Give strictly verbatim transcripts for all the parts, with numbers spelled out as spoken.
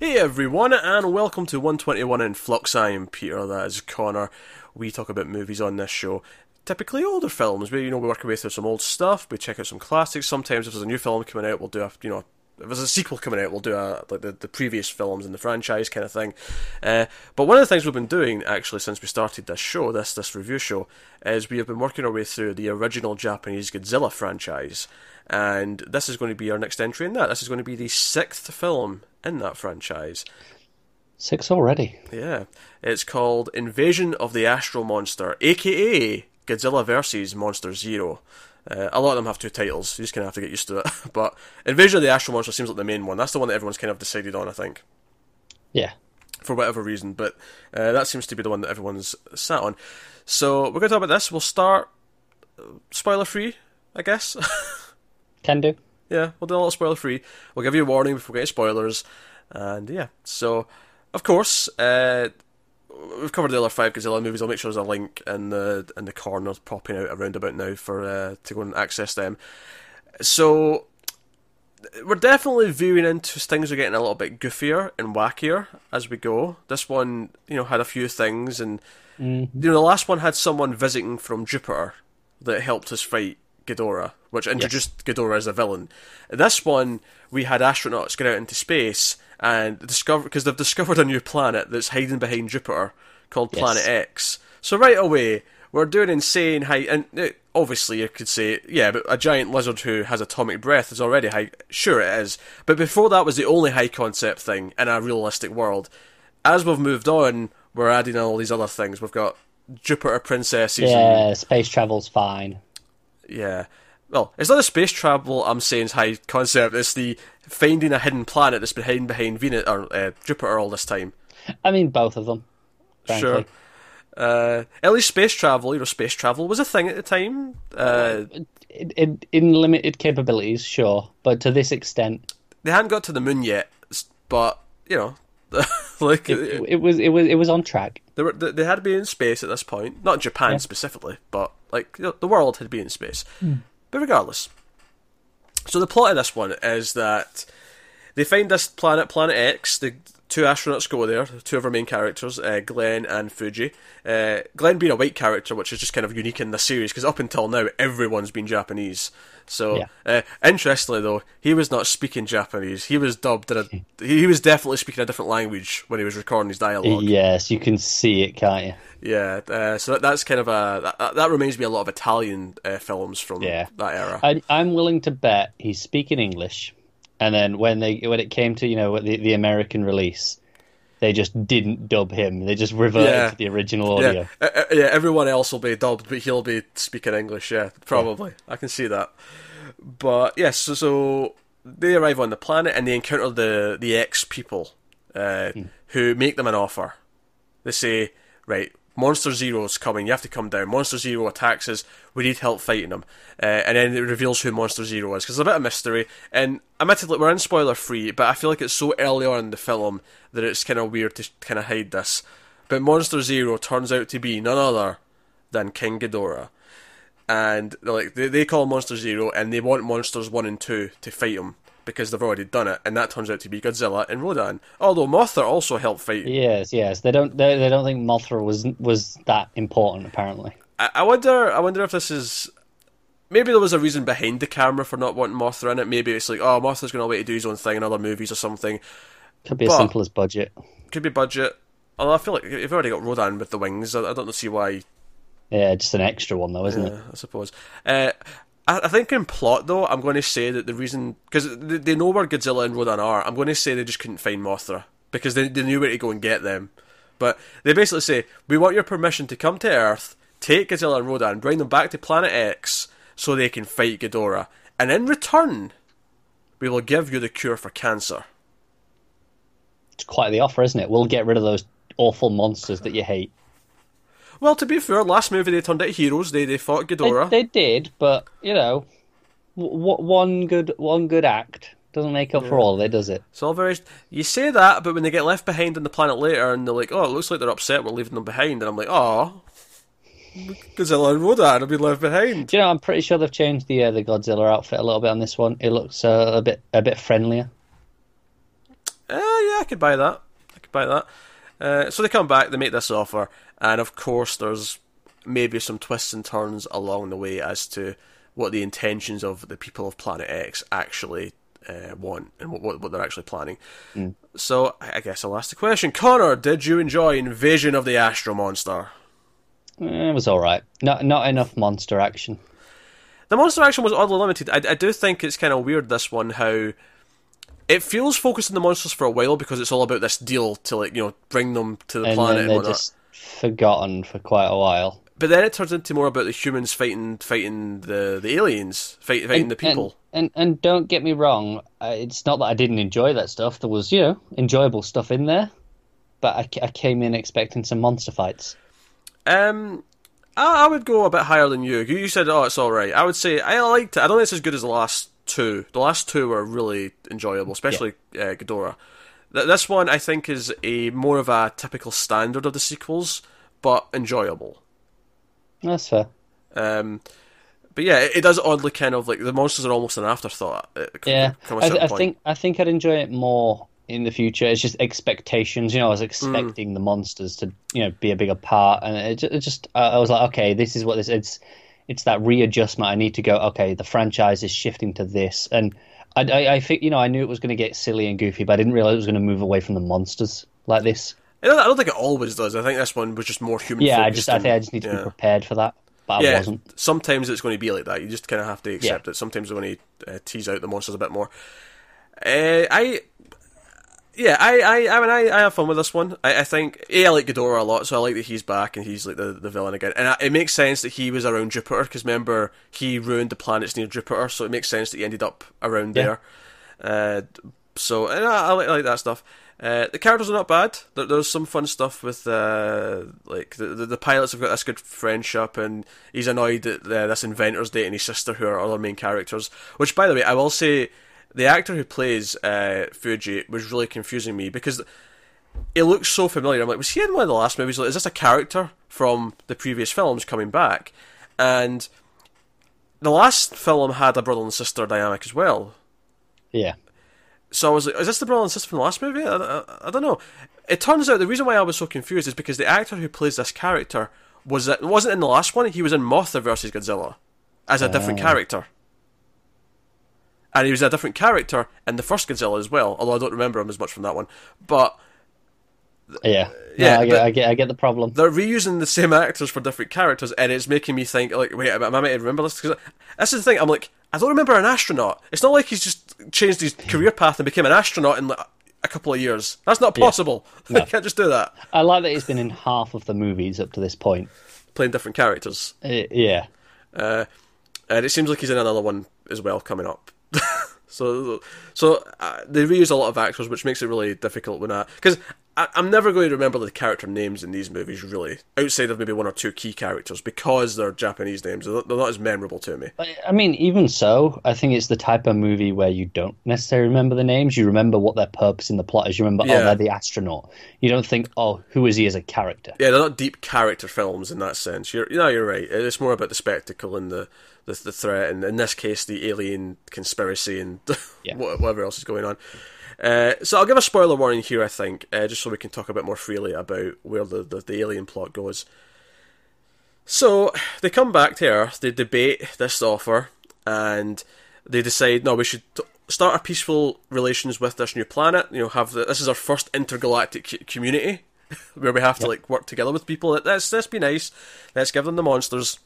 Hey everyone, and welcome to one twenty-one in Flux. I am Peter, that is Connor. We talk about movies on this show, typically older films. We, you know, we work our way through some old stuff, we check out some classics. Sometimes if there's a new film coming out, we'll do a, you know, if there's a sequel coming out, we'll do a, like the, the previous films in the franchise kind of thing. Uh, but one of the things we've been doing, actually, since we started this show, this, this review show, is we have been working our way through the original Japanese Godzilla franchise. And this is going to be our next entry in that. This is going to be the sixth film in that franchise. Six already? Yeah. It's called Invasion of the Astral Monster, a k a. Godzilla versus. Monster Zero. Uh, a lot of them have two titles. You just kind of have to get used to it. But Invasion of the Astral Monster seems like the main one. That's the one that everyone's kind of decided on, I think. Yeah. For whatever reason. But uh, that seems to be the one that everyone's sat on. So we're going to talk about this. We'll start spoiler-free, I guess. Can do. Yeah, we'll do a little spoiler-free. We'll give you a warning before we get spoilers. And yeah, so, of course, uh, we've covered the other five Godzilla movies. I'll make sure there's a link in the in the corner popping out around about now for uh, to go and access them. So, we're definitely veering into things are getting a little bit goofier and wackier as we go. This one, you know, had a few things. And, mm-hmm. you know, the last one had someone visiting from Jupiter that helped us fight Ghidorah, which introduced yes. Ghidorah as a villain. This one, we had astronauts get out into space and discover because they've discovered a new planet that's hiding behind Jupiter called yes. Planet X. So right away, we're doing insane height, and it, obviously you could say, yeah, but a giant lizard who has atomic breath is already high. Sure, it is. But before that was the only high concept thing in a realistic world. As we've moved on, we're adding all these other things. We've got Jupiter princesses. Yeah, and space travel's fine. Yeah. Well, it's not the space travel I'm saying is high concept, it's the finding a hidden planet that's behind behind Venus or uh, Jupiter all this time. I mean, both of them, frankly. Sure. Uh, at least space travel, you know, space travel was a thing at the time. Uh, in, in, in limited capabilities, sure, but to this extent. They hadn't got to the moon yet, but, you know, like... It, it, it was it was, it was on track. They, were, they had to be in space at this point, not Japan yeah. specifically, but, like, you know, the world had been in space. Hmm. But regardless, so the plot of this one is that they find this planet, Planet X. The two astronauts go there, two of our main characters, uh, Glenn and Fuji. Uh, Glenn being a white character, which is just kind of unique in the series, because up until now, everyone's been Japanese. So, yeah. uh, interestingly though, he was not speaking Japanese. He was dubbed in a, he was definitely speaking a different language when he was recording his dialogue. Yes, you can see it, can't you? Yeah, uh, so that, that's kind of a, that, that reminds me a lot of Italian uh, films from yeah. that era. I, I'm willing to bet he's speaking English, and then when they when it came to, you know, the, the American release, they just didn't dub him. They just reverted yeah. to the original audio. Yeah. Uh, yeah, everyone else will be dubbed, but he'll be speaking English, yeah, probably. Yeah. I can see that. But, yes, yeah, so, so they arrive on the planet and they encounter the, the X people uh, hmm. who make them an offer. They say, right, Monster Zero's coming, you have to come down. Monster Zero attacks us, we need help fighting him. Uh, and then it reveals who Monster Zero is, because it's a bit of mystery. And admittedly, we're in spoiler-free, but I feel like it's so early on in the film that it's kind of weird to kind of hide this. But Monster Zero turns out to be none other than King Ghidorah. And like they, they call Monster Zero, and they want Monsters one and two to fight him, because they've already done it, and that turns out to be Godzilla and Rodan. Although Mothra also helped fight. Yes, yes, they don't. They, they don't think Mothra was was that important. Apparently, I, I wonder. I wonder if this is maybe there was a reason behind the camera for not wanting Mothra in it. Maybe it's like, oh, Mothra's going to wait to do his own thing in other movies or something. Could be but, as simple as budget. Could be budget. Although I feel like you've already got Rodan with the wings. I, I don't see why. Yeah, just an extra one though, isn't yeah, it? I suppose. Uh, I think in plot, though, I'm going to say that the reason... Because they know where Godzilla and Rodan are. I'm going to say they just couldn't find Mothra, because they, they knew where to go and get them. But they basically say, we want your permission to come to Earth, take Godzilla and Rodan, bring them back to Planet X, so they can fight Ghidorah. And in return, we will give you the cure for cancer. It's quite the offer, isn't it? We'll get rid of those awful monsters that you hate. Well, to be fair, last movie they turned out heroes. They they fought Ghidorah. They, they did, but you know, w- w- one good one good act doesn't make up yeah. for all of it, does it? It's all very. You say that, but when they get left behind on the planet later, and they're like, "Oh, it looks like they're upset. We're leaving them behind," and I'm like, "Oh, Godzilla and Rodan have been left behind." Do you know, I'm pretty sure they've changed the uh, the Godzilla outfit a little bit on this one. It looks uh, a bit a bit friendlier. uh, yeah, I could buy that. I could buy that. Uh, so they come back, they make this offer, and of course there's maybe some twists and turns along the way as to what the intentions of the people of Planet X actually uh, want and what what they're actually planning. Mm. So I guess I'll ask the question. Connor, did you enjoy Invasion of the Astral Monster? It was alright. Not, not enough monster action. The monster action was oddly limited. I, I do think it's kind of weird, this one, how it feels focused on the monsters for a while because it's all about this deal to, like, you know, bring them to the and planet. And they're just forgotten for quite a while. But then it turns into more about the humans fighting fighting the, the aliens, fight, fighting and, the people. And, and and don't get me wrong, it's not that I didn't enjoy that stuff. There was, you know, enjoyable stuff in there. But I, I came in expecting some monster fights. Um... I would go a bit higher than you. You said, oh, it's alright. I would say, I liked it. I don't think it's as good as the last two. The last two were really enjoyable, especially yeah. uh, Ghidorah. Th- this one, I think, is a more of a typical standard of the sequels, but enjoyable. That's fair. Um, but yeah, it, it does oddly kind of, like, the monsters are almost an afterthought. It, yeah, come I, th- I, think, I think I'd enjoy it more in the future. It's just expectations, you know. I was expecting mm. the monsters to, you know, be a bigger part, and it just, it just uh, I was like, okay, this is what this it's it's that readjustment. I need to go, okay, the franchise is shifting to this, and I, I, I think, you know, I knew it was going to get silly and goofy, but I didn't realize it was going to move away from the monsters like this. I don't, I don't think it always does. I think this one was just more human. Yeah, I just, and, I think I just need to yeah. be prepared for that. But yeah, I wasn't. Sometimes it's going to be like that. You just kind of have to accept yeah. it. Sometimes they're going to uh, tease out the monsters a bit more. Uh, I. Yeah, I, I, I mean, I, I have fun with this one. I, I think, yeah, I like Ghidorah a lot, so I like that he's back and he's like the, the villain again. And I, it makes sense that he was around Jupiter, because remember, he ruined the planets near Jupiter, so it makes sense that he ended up around yeah. there. Uh, so, and I, I, like, I like that stuff. Uh, the characters are not bad. There, there's some fun stuff with, uh, like, the, the the pilots have got this good friendship, and he's annoyed that uh, this inventor's dating his sister, who are other main characters. Which, by the way, I will say, the actor who plays uh, Fuji was really confusing me, because it looks so familiar. I'm like, was he in one of the last movies? Like, is this a character from the previous films coming back? And the last film had a brother and sister dynamic as well. Yeah. So I was like, is this the brother and sister from the last movie? I, I, I don't know. It turns out the reason why I was so confused is because the actor who plays this character was that, wasn't in the last one. He was in Mothra versus. Godzilla as a uh... different character. And he was a different character in the first Godzilla as well, although I don't remember him as much from that one. But yeah, yeah, no, I, get, I get, I get the problem. They're reusing the same actors for different characters, and it's making me think, like, wait, am I meant to remember this? Because that's the thing. I'm like, I don't remember an astronaut. It's not like he's just changed his career path and became an astronaut in like a couple of years. That's not possible. Yeah, no. You can't just do that. I like that he's been in half of the movies up to this point, playing different characters. Uh, yeah, uh, and it seems like he's in another one as well coming up. so so uh, they reuse a lot of actors, which makes it really difficult when I because I'm never going to remember the character names in these movies, really, outside of maybe one or two key characters, because they're Japanese names. They're not, they're not as memorable to me. I mean, even so, I think it's the type of movie where you don't necessarily remember the names. You remember what their purpose in the plot is. You remember, yeah. oh, they're the astronaut. You don't think, oh, who is he as a character? Yeah, they're not deep character films in that sense. You're, no, you're right. It's more about the spectacle and the, the, the threat, and in this case, the alien conspiracy and yeah. whatever else is going on. Uh, so I'll give a spoiler warning here, I think, uh, just so we can talk a bit more freely about where the, the, the alien plot goes. So they come back to Earth, they debate this offer, and they decide, no, we should t- start our peaceful relations with this new planet. You know, have the, this is our first intergalactic c- community where we have to, like, work together with people. Let's let's be nice. Let's give them the monsters,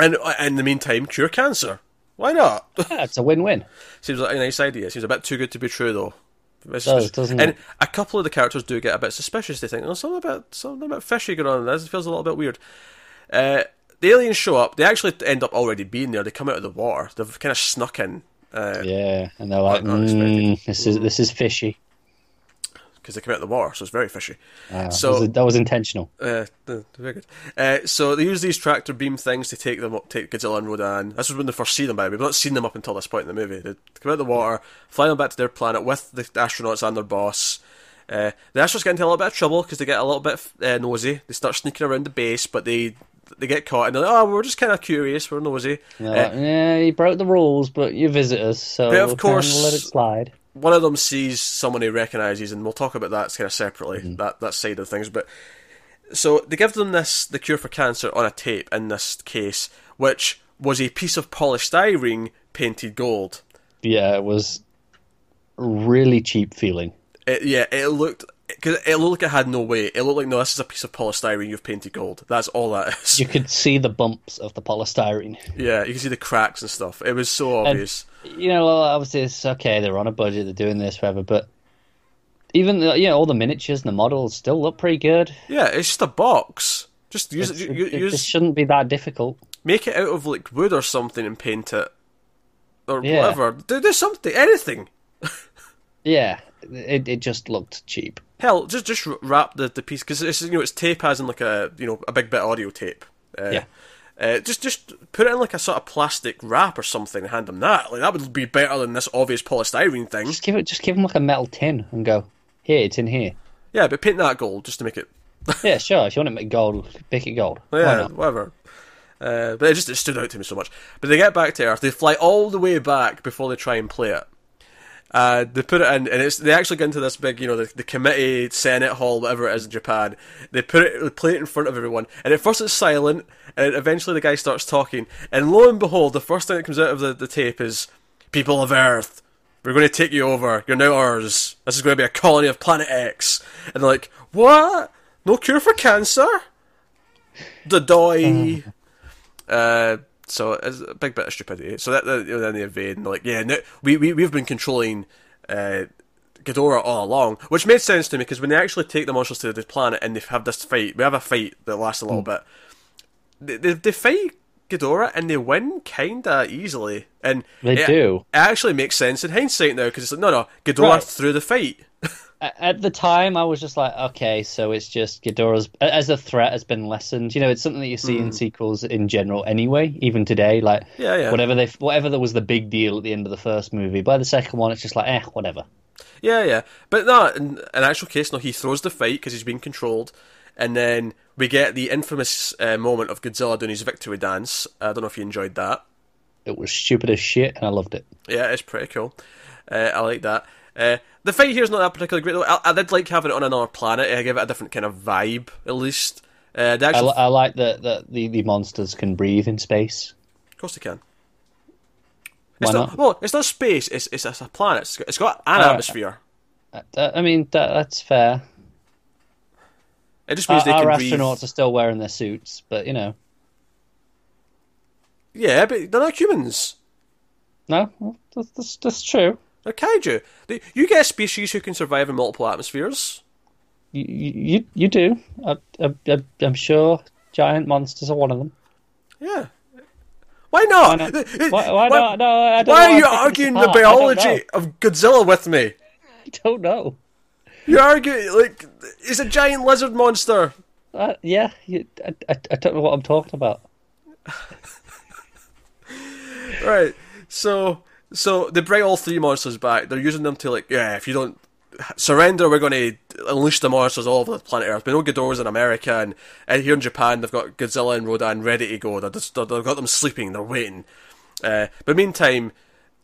and in the meantime, cure cancer. Why not? Yeah, it's a win-win. Seems like a nice idea. Seems a bit too good to be true, though. It does, doesn't it? And a couple of the characters do get a bit suspicious. They think, oh, something a bit, something a bit fishy going on in this. It feels a little bit weird. Uh, the aliens show up. They actually end up already being there. They come out of the water. They've kind of snuck in. Uh, yeah, and they're like, mm, this is this is fishy. Because they come out of the water, so it's very fishy. Ah, so that was intentional. Uh, very good. Uh, so they use these tractor beam things to take them up, take Godzilla and Rodan. This is when they first see them, by the way. We've not seen them up until this point in the movie. They come out of the water, fly them back to their planet with the astronauts and their boss. Uh, the astronauts get into a little bit of trouble because they get a little bit uh, nosy. They start sneaking around the base, but they they get caught and they're like, oh, we're just kind of curious, we're nosy. Yeah, uh, like, yeah, you broke the rules, but you visit us, so of course, let it slide. one of them sees someone he recognises, and we'll talk about that kind of separately, mm. that, that side of things. But so they give them this, the cure for cancer on a tape in this case, which was a piece of polystyrene painted gold. Yeah, it was really cheap feeling. It, yeah, it looked... Because it looked like it had no weight. It looked like, no, this is a piece of polystyrene you've painted gold. That's all that is. You could see the bumps of the polystyrene. Yeah, you could see the cracks and stuff. It was so obvious. And, you know, well, obviously it's okay, they're on a budget, they're doing this, whatever, but even, the, you know, all the miniatures and the models still look pretty good. Yeah, it's just a box. Just use it's, it. You, it use, just shouldn't be that difficult. Make it out of, like, wood or something and paint it. Or yeah. whatever. Do, do something, anything. Yeah, it it just looked cheap. Hell, just just wrap the, the piece, because it's, you know, it's tape as in like a, you know, a big bit of audio tape. Uh, yeah. Uh, just just put it in like a sort of plastic wrap or something and hand them that. Like, that would be better than this obvious polystyrene thing. Just give it, just give them like a metal tin and go, here, it's in here. Yeah, but paint that gold just to make it. Yeah, sure. If you want to make gold, make it gold. Yeah, whatever. Uh, but it just it stood out to me so much. But they get back to Earth. They fly all the way back before they try and play it. Uh, they put it in, and it's, they actually get into this big, you know, the, the committee, Senate Hall, whatever it is in Japan. They put it, they play it in front of everyone, and at first it's silent, and eventually the guy starts talking, and lo and behold, the first thing that comes out of the, the tape is, "People of Earth, we're going to take you over, you're now ours, this is going to be a colony of Planet X." And they're like, what? No cure for cancer? The doy. Uh... So it's a big bit of stupidity. So that, that you know, then they invade, and they're like, yeah, no, we, we, we've been controlling uh, Ghidorah all along, which made sense to me, because when they actually take the monsters to the planet and they have this fight, we have a fight that lasts a little mm. bit, they, they, they fight Ghidorah and they win kind of easily. And they it, do. It actually makes sense in hindsight now, because it's like, no, no, Ghidorah right. threw the fight. At the time, I was just like, okay, so it's just Ghidorah's, as a threat, has been lessened. You know, it's something that you see mm. in sequels in general anyway, even today. Like, yeah, yeah. whatever they, whatever that was the big deal at the end of the first movie. By the second one, it's just like, eh, whatever. Yeah, yeah. But no, in an actual case, no, he throws the fight because he's being controlled. And then we get the infamous uh, moment of Godzilla doing his victory dance. I don't know if you enjoyed that. It was stupid as shit, and I loved it. Yeah, it's pretty cool. Uh, I like that. Uh, the fight here's not that particularly great, though. I, I did like having it on another planet. I gave it a different kind of vibe, at least. Uh, the actual... I, I like that the, the, the monsters can breathe in space. Of course they can. Why it's not? not? Well, it's not space, it's it's, it's a planet. It's got, it's got an uh, atmosphere. I, I mean, that, that's fair. It just means our, they can breathe. Our astronauts are still wearing their suits, but, you know. Yeah, but they're not humans. No, that's, that's, that's true. They're kaiju. You get a species who can survive in multiple atmospheres. You you, you do. I, I, I'm sure giant monsters are one of them. Yeah. Why not? Why not? Why, why, why, not? No, I don't why know are you arguing the biology of Godzilla with me? I don't know. You're arguing, like, it's a giant lizard monster. Uh, yeah. You, I, I, I don't know what I'm talking about. Right. So... So they bring all three monsters back. They're using them to, like, yeah, if you don't surrender, we're going to unleash the monsters all over the planet Earth. We know Ghidorah's in America, and, and here in Japan, they've got Godzilla and Rodan ready to go. They're just, they're, they've got them sleeping. They're waiting. Uh, but meantime,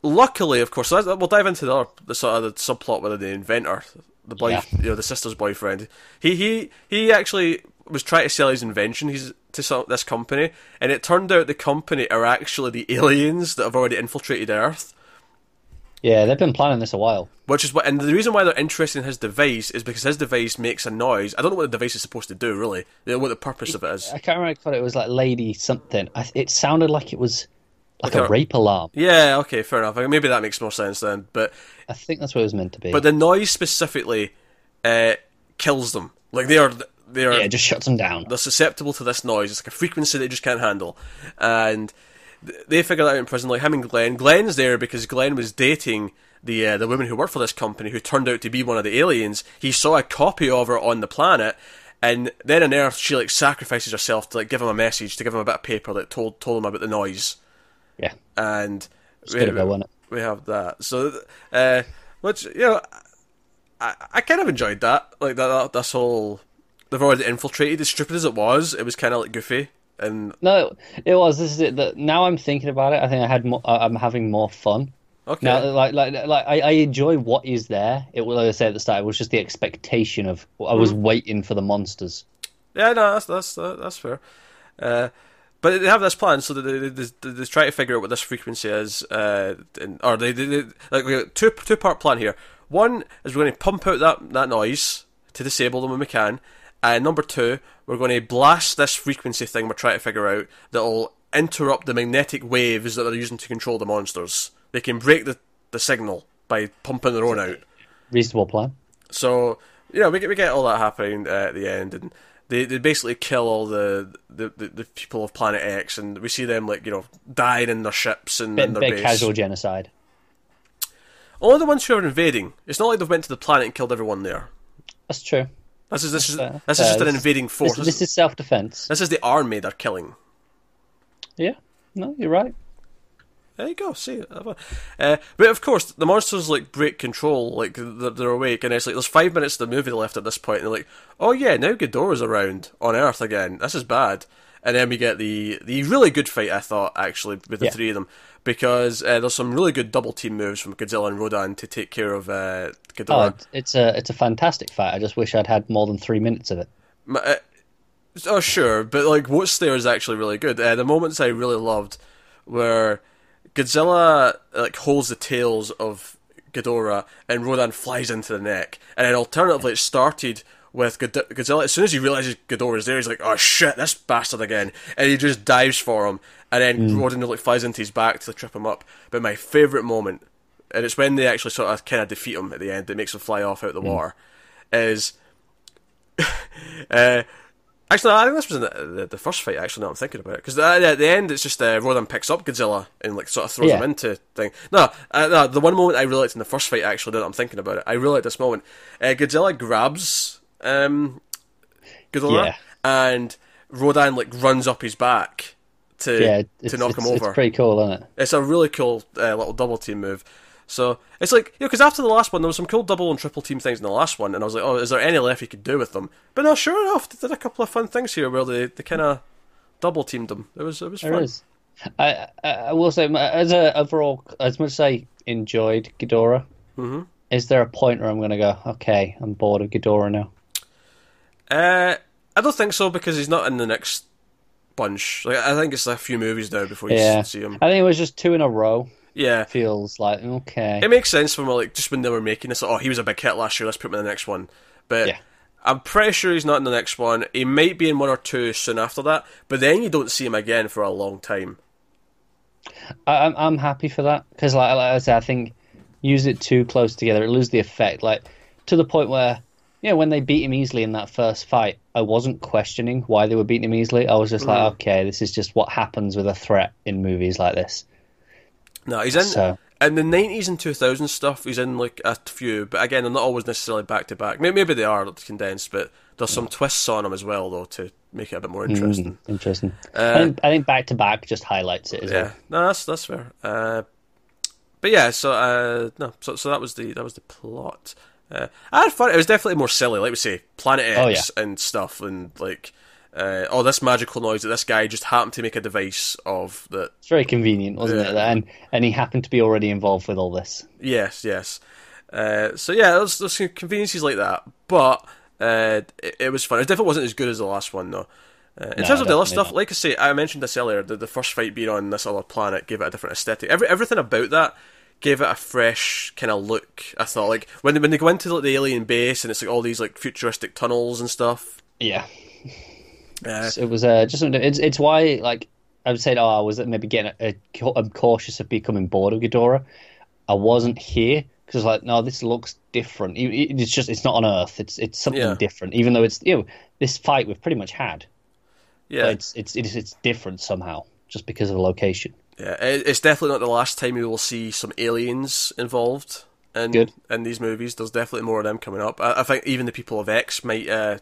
luckily, of course, so that's, we'll dive into the, other, the sort of the subplot with the inventor, the boy, yeah. you know, the sister's boyfriend. He he he actually was trying to sell his invention. He's to some, this company, and it turned out the company are actually the aliens that have already infiltrated Earth. Yeah, they've been planning this a while. Which is what, and the reason why they're interested in his device is because his device makes a noise. I don't know what the device is supposed to do, really. They don't know what the purpose it, of it is. I can't remember what it was, like Lady something. I, it sounded like it was like okay. a rape alarm. Yeah, okay, fair enough. Maybe that makes more sense then. But I think that's what it was meant to be. But the noise specifically uh, kills them. Like they are, they are. Yeah, it just shuts them down. They're susceptible to this noise. It's like a frequency they just can't handle, and. They figure that out in prison, like him and Glenn. Glenn's there because Glenn was dating the uh, the woman who worked for this company, who turned out to be one of the aliens. He saw a copy of her on the planet, and then on Earth, she like sacrifices herself to like give him a message, to give him a bit of paper that told told him about the noise. Yeah, and we, we, go, we have that. So, uh, which you know, I I kind of enjoyed that. Like that, that this whole they've already infiltrated. As stupid as it was, it was kind of like goofy. And no, it was. This is it. That now I'm thinking about it. I think I had. More, I'm having more fun Okay. Now, like, like, like, I, I enjoy what is there. It was, like I said at the start, it was just the expectation of I was mm. waiting for the monsters. Yeah, no, that's that's that's fair. Uh, but they have this plan, so they, they, they, they try to figure out what this frequency is. Uh, and, or they, they, they like we got two two part plan here. One is we're going to pump out that that noise to disable them when we can, and number two, we're going to blast this frequency thing we're trying to figure out that'll interrupt the magnetic waves that they're using to control the monsters. They can break the, the signal by pumping their own out. Reasonable plan. So, you know, we get, we get all that happening uh, at the end, and they, they basically kill all the, the, the, the people of Planet X, and we see them, like, you know, dying in their ships and bit, in their base. Casual genocide. Only the ones who are invading. It's not like they've went to the planet and killed everyone there. That's true. This is this is, this is just an invading force. This, this is self-defense. This is the army they're killing. Yeah, no, you're right. There you go. See, uh, but of course the monsters like break control, like they're, they're awake, and it's like there's five minutes of the movie left at this point, and they're like, oh yeah, now Ghidorah's around on Earth again. This is bad. And then we get the the really good fight, I thought, actually, with the yeah. three of them, because uh, there's some really good double team moves from Godzilla and Rodan to take care of uh, Ghidorah. Oh, it's a it's a fantastic fight. I just wish I'd had more than three minutes of it. My, uh, oh sure, but like what's there is actually really good. Uh, the moments I really loved were Godzilla like holds the tails of Ghidorah and Rodan flies into the neck. And then alternatively, it started with Godzilla. As soon as he realizes Ghidorah's there, he's like, "Oh shit, this bastard again!" And he just dives for him. And then mm. Rodan like flies into his back to trip him up. But my favourite moment, and it's when they actually sort of kind of defeat him at the end, that makes him fly off out of the mm. water, is uh, actually, I think this was in the, the, the first fight, actually, now I'm thinking about it. Because at, at the end, it's just uh, Rodan picks up Godzilla and like sort of throws yeah. him into thing. No, uh, no, the one moment I really liked in the first fight, actually, now that I'm thinking about it, I really liked this moment. Uh, Godzilla grabs um, Godzilla yeah. and Rodan like runs up his back to yeah, to knock him over. It's pretty cool, isn't it? It's a really cool uh, little double team move. So it's like, you know, because after the last one, there was some cool double and triple team things in the last one, and I was like, oh, is there any left you could do with them? But no, sure enough, they did a couple of fun things here where they, they kind of double teamed them. It was it was there fun. Is. I I will say, as a overall, as much as I enjoyed Ghidorah, mm-hmm. is there a point where I'm going to go, okay, I'm bored of Ghidorah now? Uh, I don't think so, because he's not in the next bunch. Like, I think it's a few movies now before you yeah. see him. I think it was just two in a row. Yeah, feels like okay. It makes sense for me, like just when they were making this. Like, oh, he was a big hit last year. Let's put him in the next one. But yeah. I'm pretty sure he's not in the next one. He might be in one or two soon after that. But then you don't see him again for a long time. I, I'm I'm happy for that, because like, like I said, I think use it too close together, it loses the effect. Like to the point where yeah, you know, when they beat him easily in that first fight, I wasn't questioning why they were beating him easily. I was just mm. like, okay, this is just what happens with a threat in movies like this. No, he's in so. in the nineties and two thousands stuff. He's in like a few, but again, they're not always necessarily back to back. Maybe they are condensed, but there's some twists on them as well, though, to make it a bit more interesting. Mm, interesting. Uh, I think back to back just highlights it as yeah. well. No, that's that's fair. Uh, but yeah, so uh, no, so so that was the that was the plot. Uh, I had fun. It was definitely more silly, like we say, Planet X oh, yeah. and stuff, and like. Uh, oh, this magical noise that this guy just happened to make a device of. That it's very convenient, wasn't yeah. it? And and he happened to be already involved with all this. Yes, yes. Uh, so yeah, there's, there's conveniences like that, but uh, it, it was fun. It definitely wasn't as good as the last one, though. Uh, in no, terms of the other stuff, not. like I say, I mentioned this earlier. The, the first fight being on this other planet gave it a different aesthetic. Every everything about that gave it a fresh kind of look. I thought, like when they, when they go into like, the alien base and it's like all these like futuristic tunnels and stuff. Yeah. Uh, it was uh, just something. It's it's why like I was saying, oh, I was maybe getting a, a, I'm cautious of becoming bored of Ghidorah. I wasn't here because like no, this looks different. It, it's just it's not on Earth. It's it's something yeah. different. Even though it's you know, this fight we've pretty much had. Yeah, it's, it's it's it's different somehow just because of the location. Yeah, it's definitely not the last time we will see some aliens involved in Good. in these movies. There's definitely more of them coming up. I, I think even the people of X might. Uh,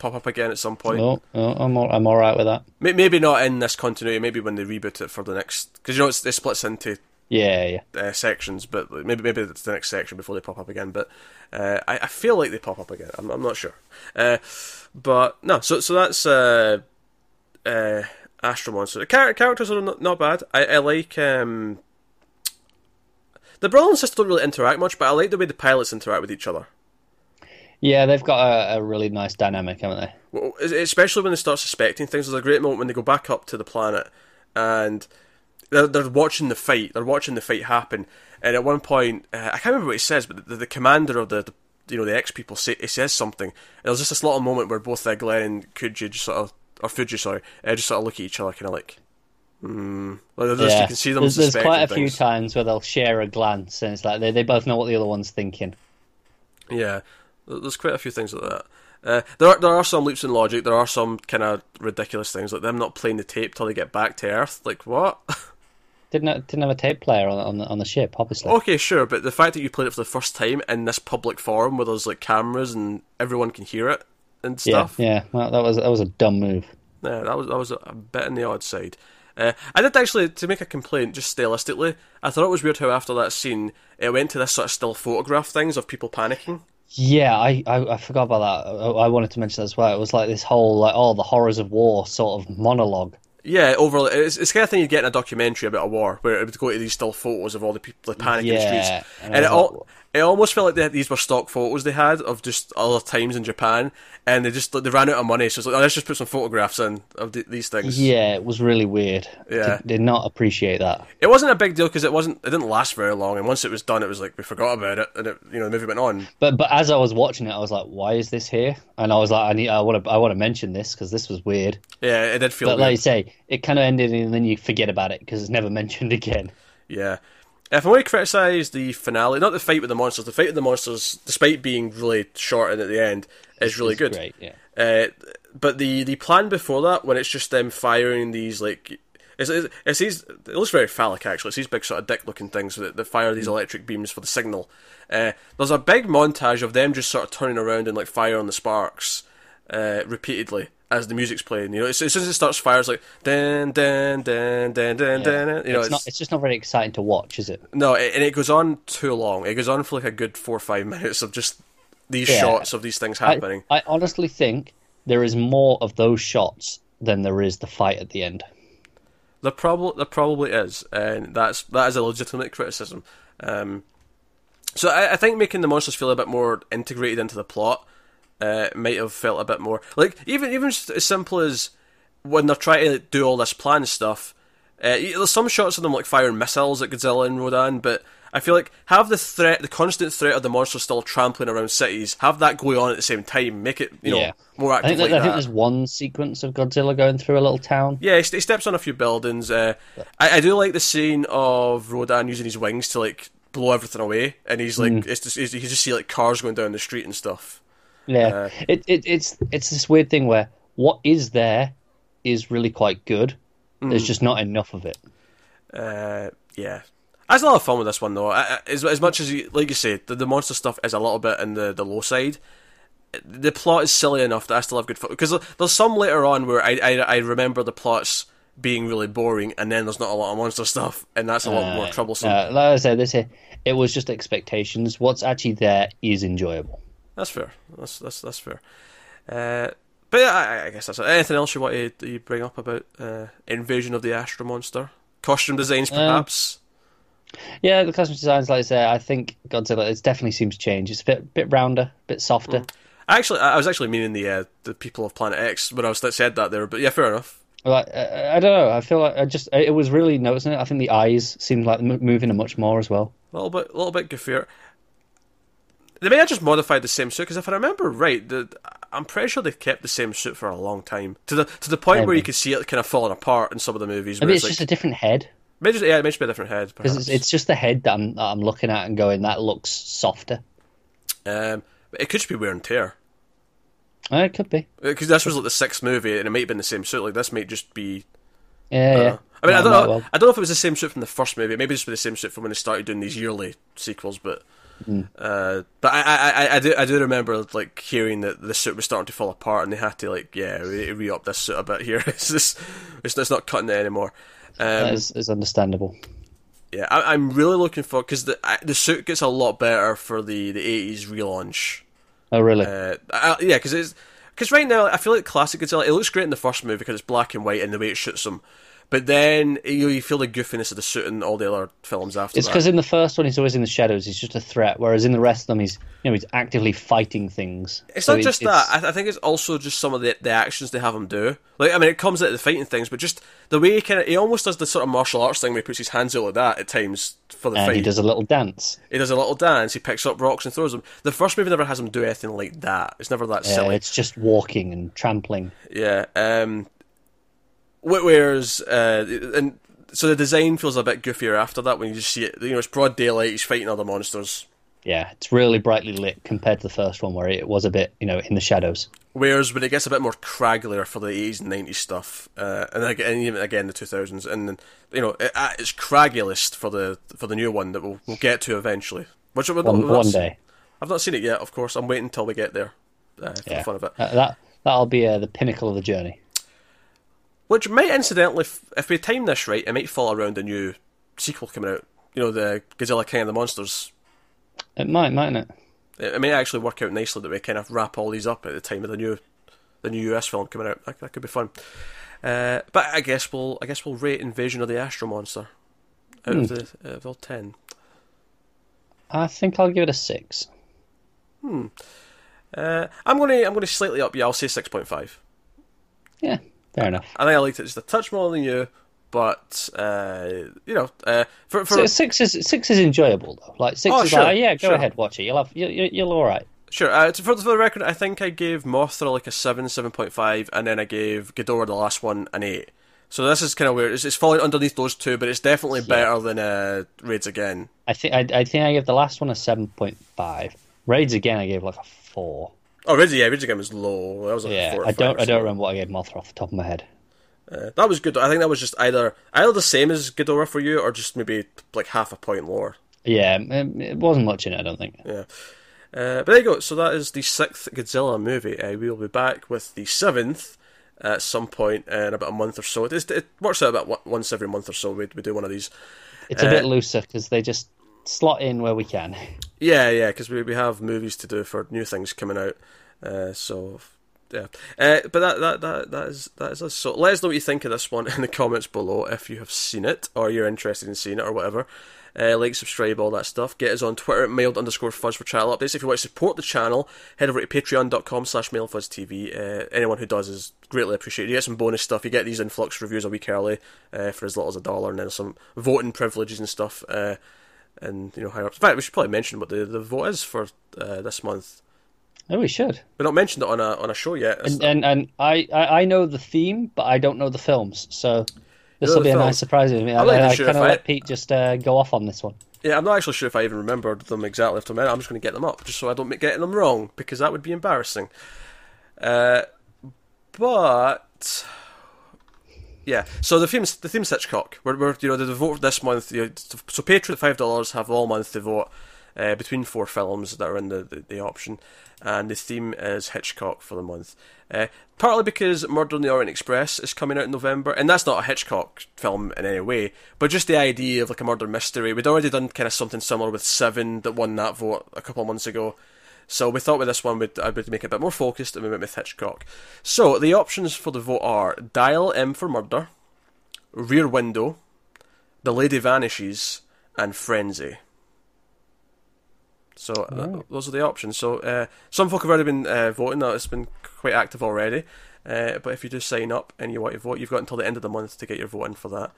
pop up again at some point. No, no I'm all, I'm all right with that. Maybe not in this continuity, maybe when they reboot it for the next... Because, you know, it's, it splits into yeah, yeah. Uh, sections, but maybe maybe it's the next section before they pop up again. But uh, I, I feel like they pop up again. I'm, I'm not sure. Uh, but, no, so so that's uh, uh, Astral Monster. The char- characters are not, not bad. I, I like... Um, The brother and sister don't really interact much, but I like the way the pilots interact with each other. Yeah, they've got a, a really nice dynamic, haven't they? Well, especially when they start suspecting things. There's a great moment when they go back up to the planet and they're, they're watching the fight. They're watching the fight happen. And at one point, uh, I can't remember what he says, but the, the commander of the, the you know the X people say, he says something. And there's just this little moment where both uh, Glenn and Fuji just sort of, or Fuji, sorry, uh, just sort of look at each other, kind of like. Mm. Like yeah. You can see them there's, there's quite a things. few times where they'll share a glance, and it's like they they both know what the other one's thinking. Yeah, there's quite a few things like that. Uh, there are there are some loops in logic. There are some kind of ridiculous things like them not playing the tape till they get back to Earth. Like what? Didn't have, didn't have a tape player on on the, on the ship, obviously. Okay, sure, but the fact that you played it for the first time in this public forum where there's like cameras and everyone can hear it and stuff. Yeah, yeah. Well, that was that was a dumb move. Yeah, that was that was a bit on the odd side. Uh, I did actually, to make a complaint, just stylistically, I thought it was weird how after that scene, it went to this sort of still photograph things of people panicking. Yeah, I, I, I forgot about that. I, I wanted to mention that as well. It was like this whole, like, oh, the horrors of war sort of monologue. Yeah, over, it's, it's the kind of thing you'd get in a documentary about a war, where it would go to these still photos of all the people like, panicking yeah, in the streets. And, and it, all, it almost felt like they had, these were stock photos they had of just other times in Japan, and they just like, they ran out of money, so it's like, oh, let's just put some photographs in of th- these things. Yeah, it was really weird. Yeah. Did, did not appreciate that. It wasn't a big deal, because it, it didn't last very long, and once it was done, it was like, we forgot about it, and it, you know, the movie went on. But but as I was watching it, I was like, why is this here? And I was like, I need, I want to I want to mention this, because this was weird. Yeah, it did feel but, weird. But like you say, it kind of ended and then you forget about it because it's never mentioned again. Yeah. If I want to criticise the finale, not the fight with the monsters, the fight with the monsters, despite being really short and at the end, is really it's good. Great, yeah. Uh, but the, the plan before that, when it's just them firing these, like... It's, it's, it's these, it looks very phallic, actually. It's these big sort of dick-looking things that, that fire these electric beams for the signal. Uh, there's a big montage of them just sort of turning around and, like, fire on the sparks uh, repeatedly. As the music's playing, you know, as soon as it starts fire, it's like dan dan dan dan dan dan. You know, it's, it's, not, it's just not very exciting to watch, is it? No, it, and it goes on too long. It goes on for like a good four or five minutes of just these yeah. shots of these things happening. I, I honestly think there is more of those shots than there is the fight at the end. There probably there probably is, and that's that is a legitimate criticism. Um, so I, I think making the monsters feel a bit more integrated into the plot. Uh, might have felt a bit more like even even as simple as when they're trying to do all this plan stuff. Uh, there's some shots of them like firing missiles at Godzilla and Rodan, but I feel like have the threat, the constant threat of the monsters still trampling around cities, have that going on at the same time, make it you know yeah. more active. I think, like that, that. I think there's one sequence of Godzilla going through a little town. Yeah, he, he steps on a few buildings. Uh, yeah. I, I do like the scene of Rodan using his wings to like blow everything away, and he's like, mm. it's just, it's, you just see like cars going down the street and stuff. Yeah, uh, it, it it's it's this weird thing where what is there is really quite good. Mm. There's just not enough of it. Uh, yeah, I had a lot of fun with this one though. I, I, as as much as you, like you said, the, the monster stuff is a little bit in the, the low side. The plot is silly enough that I still have good fun because there's some later on where I, I I remember the plots being really boring, and then there's not a lot of monster stuff, and that's a lot uh, more troublesome. Uh, like I said, this here, it was just expectations. What's actually there is enjoyable. That's fair. That's that's that's fair. Uh, but yeah, I, I guess that's it. Anything else you want to you bring up about uh, Invasion of the Astral Monster? Costume designs, perhaps? Um, yeah, the costume designs, like I say, I think Godzilla, it definitely seems to change. It's a bit bit rounder, a bit softer. Mm. Actually, I was actually meaning the uh, the people of Planet X when I was, that said that there, but yeah, fair enough. Like, I, I don't know. I feel like I just it was really noticing it. I think the eyes seemed like moving much more as well. A little bit, a little bit goofier. They may have just modified the same suit, because if I remember right, the, I'm pretty sure they kept the same suit for a long time. To the to the point maybe. where you could see it kind of falling apart in some of the movies. Maybe it's, it's just like, a different head. Maybe, yeah, it may just be a different head. Because it's, it's just the head that I'm, that I'm looking at and going, that looks softer. Um, it could just be wear and tear. Uh, it could be. Because this was like the sixth movie, and it might have been the same suit. Like this might just be... Yeah, uh, yeah. I mean, no, I don't know. Well. I don't know if it was the same suit from the first movie. Maybe just be the same suit from when they started doing these yearly sequels, but... Mm. Uh, but I, I, I do I do remember like hearing that the suit was starting to fall apart and they had to like yeah re- re-up this suit a bit here. It's just, it's, it's not cutting it anymore. Um, that is, is understandable. Yeah, I, I'm really looking for because the I, the suit gets a lot better for the, the eighties relaunch. Oh really? Uh, I, yeah, because it's because right now I feel like classic Godzilla. It looks great in the first movie because it's black and white and the way it shoots them. But then you, you feel the goofiness of the suit in all the other films after. It's because in the first one he's always in the shadows, he's just a threat, whereas in the rest of them he's, you know, he's actively fighting things. It's so not it, just it's... that. I, th- I think it's also just some of the, the actions they have him do. Like, I mean, it comes out of the fighting things, but just the way he kind of he almost does the sort of martial arts thing where he puts his hands out like that at times for the and fight. And he does a little dance. He does a little dance. He picks up rocks and throws them. The first movie never has him do anything like that. It's never that yeah, silly. It's just walking and trampling. Yeah. Um, Whereas, uh, and so the design feels a bit goofier after that when you just see it. You know, it's broad daylight, he's fighting other monsters. Yeah, it's really brightly lit compared to the first one where it was a bit, you know, in the shadows. Whereas when it gets a bit more cragglier for the eighties and nineties stuff, uh, and, again, and even again the two thousands, and then, you know, it, it's craggliest for the for the new one that we'll, we'll get to eventually. Which One, not, one day. I've not seen it yet, of course. I'm waiting until we get there uh, for yeah. the fun of it. Uh, that, that'll be uh, the pinnacle of the journey. Which might, incidentally, if we time this right, it might fall around a new sequel coming out. You know, the Godzilla King of the Monsters. It might, mightn't it? It, it may actually work out nicely that we kind of wrap all these up at the time of the new, the new U S film coming out. That, that could be fun. Uh, but I guess we'll, I guess we'll rate Invasion of the Astral Monster out hmm. of the out of all ten. I think I'll give it a six. Hmm. Uh, I'm gonna, I'm gonna slightly up. Yeah, I'll say six point five. Yeah. Fair enough. I think I liked it just a touch more than you, but uh, you know, uh, for, for... So six is six is enjoyable though. Like six oh, is sure, like, oh, yeah, go sure. ahead, watch it. You'll have, you'll, you'll all right. Sure. Uh, for, for the record, I think I gave Mothra like a seven, seven point five, and then I gave Ghidorah the last one an eight. So this is kind of weird. It's, it's falling underneath those two, but it's definitely yeah. better than uh, Raids Again. I think I, I think I gave the last one a seven point five. Raids Again, I gave like a four. Oh, Raids, yeah, Raids Again was low. That was like yeah, four I don't, I don't remember what I gave Mothra off the top of my head. Uh, that was good. I think that was just either either the same as Ghidorah for you, or just maybe like half a point lower. Yeah, it wasn't much in it, I don't think. Yeah, uh, but there you go. So that is the sixth Godzilla movie. Uh, we will be back with the seventh at some point in about a month or so. It, is, it works out about once every month or so. We we do one of these. It's a uh, bit looser because they just slot in where we can. Yeah, yeah, because we we have movies to do for new things coming out. Uh, so yeah, uh, but that, that that that is that is us. So let us know what you think of this one in the comments below if you have seen it or you're interested in seeing it or whatever. Uh, like, subscribe, all that stuff. Get us on Twitter at mailed underscore fuzz for channel updates. If you want to support the channel, head over to patreon.com slash mailfuzztv. Uh, anyone who does is greatly appreciated. You get some bonus stuff. You get these influx reviews a week early uh, for as little as a dollar, and then some voting privileges and stuff. Uh, and you know, higher up. In fact, we should probably mention what the, the vote is for uh, this month. Oh, we should. We've not mentioned it on a on a show yet. And, and and I I know the theme, but I don't know the films, so this will be film. a nice surprise to me. I, I, I sure kind of let I... Pete just uh, go off on this one. Yeah, I'm not actually sure if I even remembered them exactly. After a minute, I'm just going to get them up just so I don't get them wrong, because that would be embarrassing. Uh, but. Yeah, so the theme's the theme's Hitchcock. We're, we're you know the vote this month. You know, so Patreon at five dollars have all month to vote uh, between four films that are in the, the, the option, and the theme is Hitchcock for the month. Uh, partly because Murder on the Orient Express is coming out in November, and that's not a Hitchcock film in any way, but just the idea of like a murder mystery. We'd already done kind of something similar with Seven that won that vote a couple of months ago. So we thought with this one we'd, I would make it a bit more focused, and we went with Hitchcock. So the options for the vote are Dial M for Murder, Rear Window, The Lady Vanishes, and Frenzy. So uh, those are the options. So uh, some folk have already been uh, voting. It's been quite active already. Uh, but if you do sign up and you want to vote, you've got until the end of the month to get your vote in for that.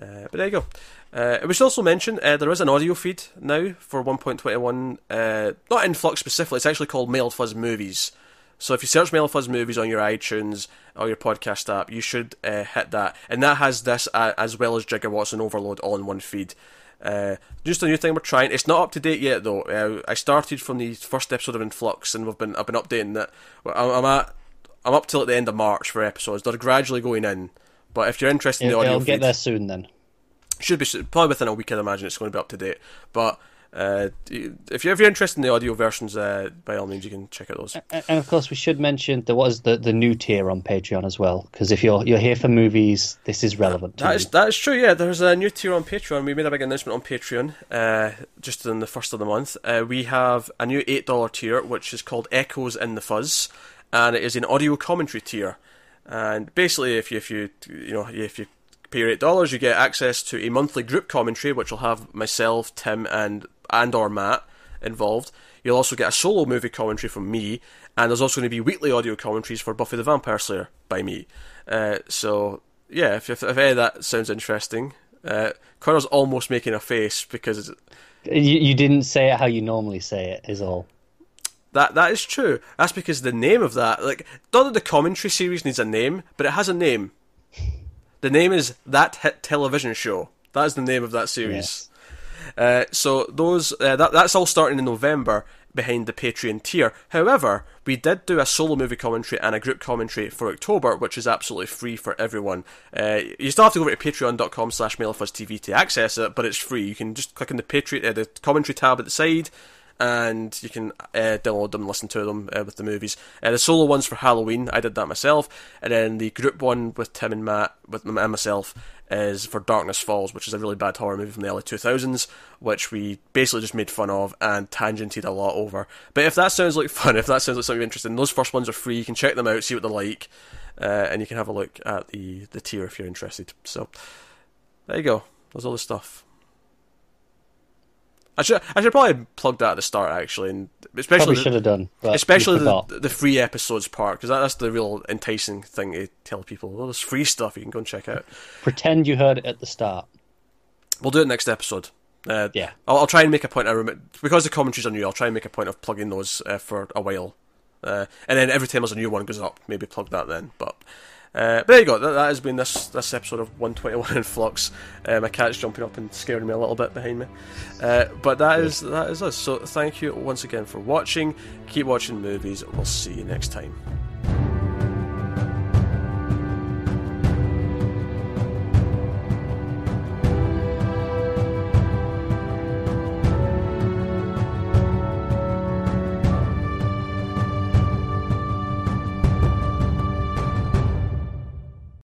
Uh, but there you go. Uh, we should also mention uh, there is an audio feed now for one point twenty-one, uh, not Influx specifically, it's actually called MailFuzz Movies. So if you search MailFuzz Movies on your iTunes or your podcast app, you should uh, hit that. And that has this uh, as well as Gigawatts and Overload all in one feed. Uh, just a new thing we're trying. It's not up to date yet though. Uh, I started from the first episode of Influx and we've been I've been updating that. I'm at I'm up till at the end of March for episodes. They're gradually going in. But if you're interested in the audio feed... It'll get there soon, then. Should be probably within a week, I'd imagine it's going to be up to date. But uh, if you're, if you're interested in the audio versions, uh, by all means, you can check out those. And, of course, we should mention there was the, the new tier on Patreon as well, because if you're you're here for movies, this is relevant that, to that is, that is true, yeah. There's a new tier on Patreon. We made a big announcement on Patreon uh, just on the first of the month. Uh, we have a new eight dollars tier, which is called Echoes in the Fuzz, and it is an audio commentary tier. And basically, if you if you you know if you pay your eight dollars, you get access to a monthly group commentary, which will have myself, Tim, and and or Matt involved. You'll also get a solo movie commentary from me, and there's also going to be weekly audio commentaries for Buffy the Vampire Slayer by me. Uh, so, yeah, if, if, if any of that sounds interesting. Uh, Connor's almost making a face because... It's, you, you didn't say it how you normally say it, is all. That That is true. That's because the name of that... like, not that the commentary series needs a name, but it has a name. The name is That Hit Television Show. That is the name of that series. Yes. Uh, so those uh, that that's all starting in November behind the Patreon tier. However, we did do a solo movie commentary and a group commentary for October, which is absolutely free for everyone. Uh, you still have to go over to patreon.com slash MailFuzzTV to access it, but it's free. You can just click on the Patreon, uh, the commentary tab at the side, and you can uh, download them, listen to them uh, with the movies. Uh, the solo one's for Halloween, I did that myself, and then the group one with Tim and Matt with and myself is for Darkness Falls, which is a really bad horror movie from the early two thousands, which we basically just made fun of and tangented a lot over. But if that sounds like fun, if that sounds like something interesting, those first ones are free, you can check them out, see what they're like, uh, and you can have a look at the, the tier if you're interested. So, there you go, there's all the stuff. I should I should probably plug that at the start, actually, and especially the, should have done, especially the, the free episodes part, because that, that's the real enticing thing to tell people. Well, there's free stuff you can go and check out. Pretend you heard it at the start. We'll do it next episode. Uh, yeah, I'll, I'll try and make a point. I rem- because the commentaries are new, I'll try and make a point of plugging those uh, for a while, uh, and then every time there's a new one goes up, maybe plug that then. But. Uh, but there you go, that, that has been this this episode of one twenty-one in Flux. Uh, my cat's jumping up and scaring me a little bit behind me. Uh, but that is that is us. So thank you once again for watching. Keep watching movies. We'll see you next time.